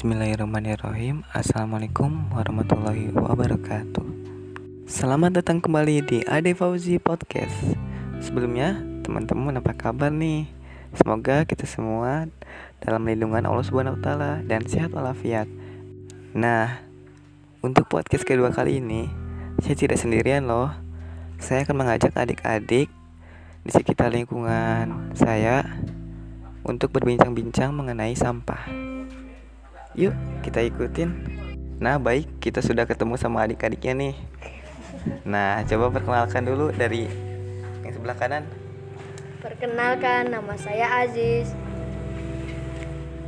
Bismillahirrahmanirrahim. Assalamualaikum warahmatullahi wabarakatuh. Selamat datang kembali di Ade Fauzi Podcast. Sebelumnya, teman-teman apa kabar nih? Semoga kita semua dalam lindungan Allah Subhanahu wa taala dan sehat walafiat. Nah, untuk podcast kedua kali ini, saya tidak sendirian loh. Saya akan mengajak adik-adik di sekitar lingkungan saya untuk berbincang-bincang mengenai sampah. Yuk, kita ikutin. Nah, baik, kita sudah ketemu sama adik-adiknya nih. Nah, coba perkenalkan dulu dari yang sebelah kanan. Perkenalkan, nama saya Aziz.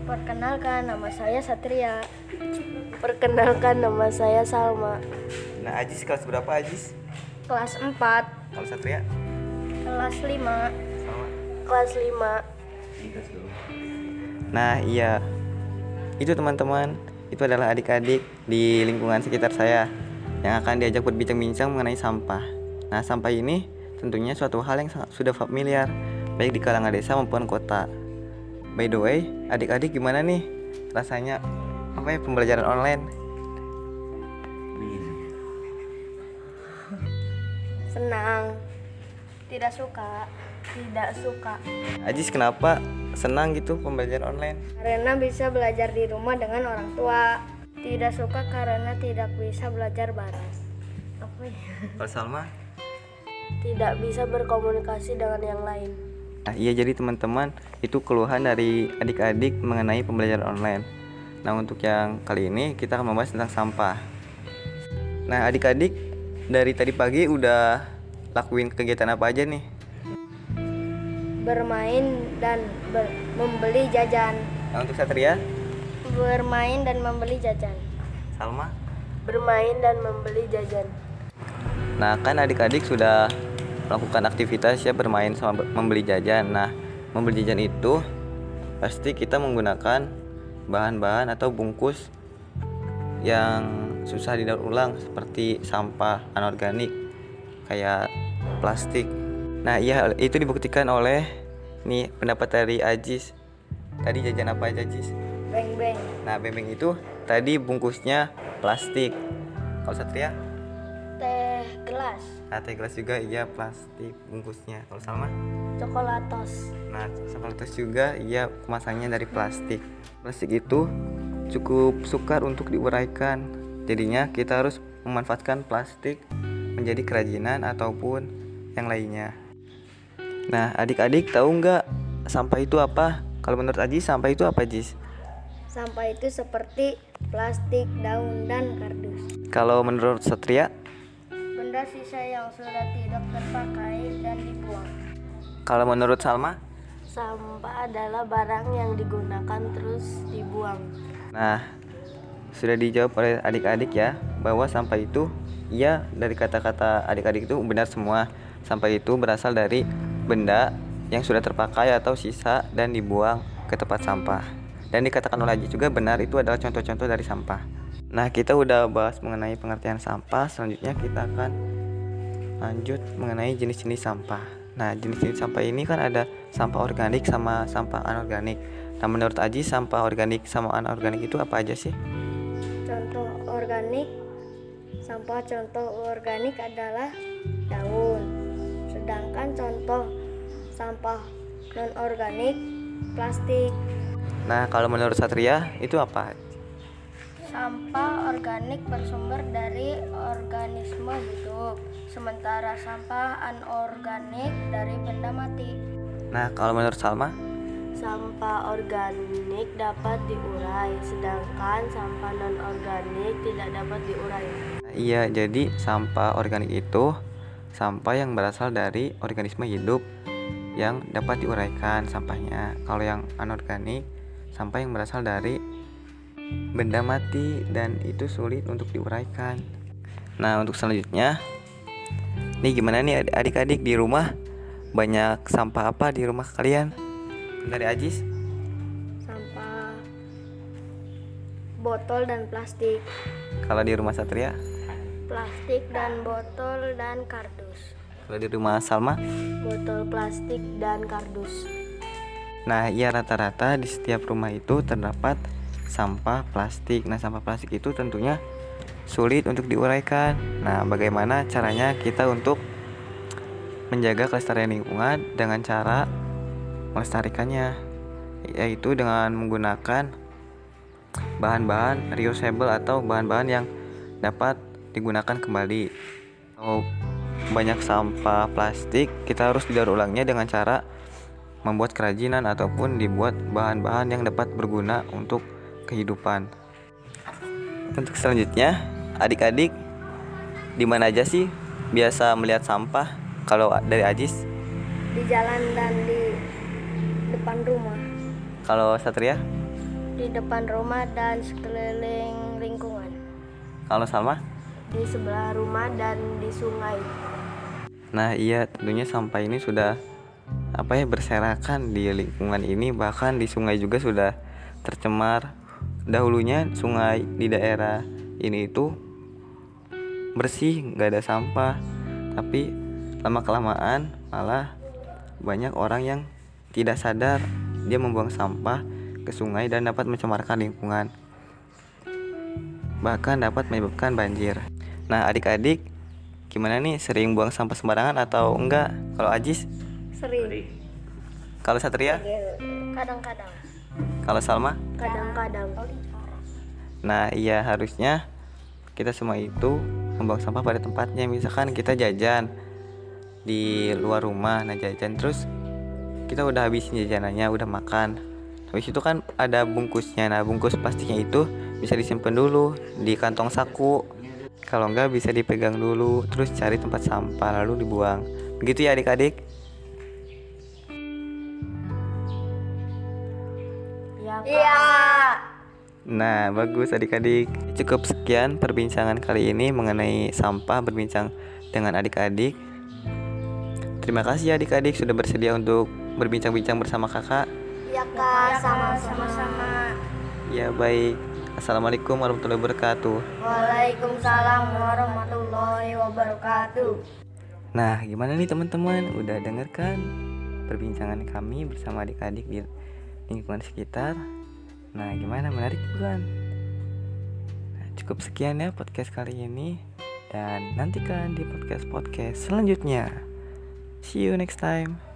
Perkenalkan, nama saya Satria. Perkenalkan, nama saya Salma. Nah, Aziz kelas berapa, Aziz? Kelas 4. Kalau Satria? Kelas 5. Salma? Kelas 5. Nah, iya. Itu teman-teman, itu adalah adik-adik di lingkungan sekitar saya yang akan diajak berbincang-bincang mengenai sampah. Nah, sampah ini tentunya suatu hal yang sudah familiar baik di kalangan desa maupun kota. By the way, adik-adik gimana nih rasanya pembelajaran online? Senang. Tidak suka. Aziz, kenapa senang gitu pembelajaran online? Karena bisa belajar di rumah dengan orang tua. Tidak suka karena tidak bisa belajar bareng. Apa ya? Kalau Salma? Tidak bisa berkomunikasi dengan yang lain. Nah, iya, jadi teman-teman, itu keluhan dari adik-adik mengenai pembelajaran online. Nah, untuk yang kali ini kita akan membahas tentang sampah. Nah, adik-adik dari tadi pagi udah lakuin kegiatan apa aja nih? Bermain dan membeli jajan. Nah, untuk Satria? Bermain dan membeli jajan. Salma? Bermain dan membeli jajan. Nah, kan adik-adik sudah melakukan aktivitas ya, bermain sama membeli jajan. Nah, membeli jajan itu pasti kita menggunakan bahan-bahan atau bungkus yang susah didaur ulang seperti sampah anorganik kayak plastik. Nah, iya, itu dibuktikan oleh nih pendapat dari Aziz. Tadi jajan apa aja, Aziz? Beng-beng. Nah, beng-beng itu tadi bungkusnya plastik. Kalau Satria? Teh gelas. Nah, teh gelas juga iya plastik bungkusnya. Kalau Salma? Coklatos. Nah, coklatos juga iya kemasannya dari plastik. Plastik itu cukup sukar untuk diuraikan. Jadinya kita harus memanfaatkan plastik menjadi kerajinan ataupun yang lainnya. Nah, adik-adik tahu nggak sampah itu apa? Kalau menurut Aziz, sampah itu apa, Aziz? Sampah itu seperti plastik, daun, dan kardus. Kalau menurut Satria? Benda sisa yang sudah tidak terpakai dan dibuang. Kalau menurut Salma? Sampah adalah barang yang digunakan terus dibuang. Nah, sudah dijawab oleh adik-adik ya, bahwa sampah itu, iya, dari kata-kata adik-adik itu benar semua. Sampah itu berasal dari benda yang sudah terpakai atau sisa dan dibuang ke tempat sampah. Dan dikatakan oleh Aziz juga benar, itu adalah contoh-contoh dari sampah. Nah, kita udah bahas mengenai pengertian sampah. Selanjutnya kita akan lanjut mengenai jenis-jenis sampah. Nah, jenis-jenis sampah ini kan ada sampah organik sama sampah anorganik. Nah, menurut Aziz, sampah organik sama anorganik itu apa aja sih? Contoh organik, sampah contoh organik adalah daun. Sedangkan contoh sampah non-organik plastik. Nah, kalau menurut Satria itu apa? Sampah organik bersumber dari organisme hidup, sementara sampah anorganik dari benda mati. Nah, kalau menurut Salma? Sampah organik dapat diurai, sedangkan sampah non-organik tidak dapat diurai. Iya, jadi sampah organik itu sampah yang berasal dari organisme hidup yang dapat diuraikan sampahnya. Kalau yang anorganik, sampah yang berasal dari benda mati dan itu sulit untuk diuraikan. Nah, untuk selanjutnya, nih gimana nih adik-adik di rumah? Banyak sampah apa di rumah kalian? Dari Aziz? Sampah botol dan plastik. Kalau di rumah Satria? Plastik dan botol dan kardus. Kalau di rumah Salma? Botol plastik dan kardus. Nah, iya, rata-rata di setiap rumah itu terdapat sampah plastik. Nah, sampah plastik itu tentunya sulit untuk diuraikan. Nah, bagaimana caranya kita untuk menjaga kelestarian lingkungan dengan cara melestarikannya, yaitu dengan menggunakan bahan-bahan reusable atau bahan-bahan yang dapat digunakan kembali. Kalau banyak sampah plastik, kita harus didaur ulangnya dengan cara membuat kerajinan ataupun dibuat bahan-bahan yang dapat berguna untuk kehidupan. Untuk selanjutnya, adik-adik di mana aja sih biasa melihat sampah? Kalau dari Aziz? Di jalan dan di depan rumah. Kalau Satria? Di depan rumah dan sekeliling lingkungan. Kalau Salma? Di sebelah rumah dan di sungai. Nah iya, tentunya sampah ini sudah berserakan di lingkungan ini, bahkan di sungai juga sudah tercemar. Dahulunya sungai di daerah ini itu bersih, gak ada sampah. Tapi lama-kelamaan malah banyak orang yang tidak sadar dia membuang sampah ke sungai dan dapat mencemarkan lingkungan, bahkan dapat menyebabkan banjir. Nah adik-adik, gimana nih, sering buang sampah sembarangan atau enggak? Kalau Aziz? Sering. Kalau Satria? Kadang-kadang. Kalau Salma? Kadang-kadang. Nah iya, harusnya kita semua itu membuang sampah pada tempatnya. Misalkan kita jajan di luar rumah, nah jajan terus kita udah habisin jajanannya, udah makan, habis itu kan ada bungkusnya. Nah bungkus plastiknya itu bisa disimpan dulu di kantong saku, kalau enggak bisa dipegang dulu, terus cari tempat sampah lalu dibuang. Begitu ya adik-adik? Iya. Nah bagus adik-adik, cukup sekian perbincangan kali ini mengenai sampah, berbincang dengan adik-adik. Terima kasih adik-adik sudah bersedia untuk berbincang-bincang bersama kakak. Iya kak, sama-sama. Ya baik, assalamualaikum warahmatullahi wabarakatuh. Waalaikumsalam warahmatullahi wabarakatuh. Nah gimana nih teman-teman, udah dengarkan perbincangan kami bersama adik-adik di lingkungan sekitar? Nah gimana, menarik bukan? Nah, cukup sekian ya podcast kali ini, dan nantikan di podcast-podcast selanjutnya. See you next time.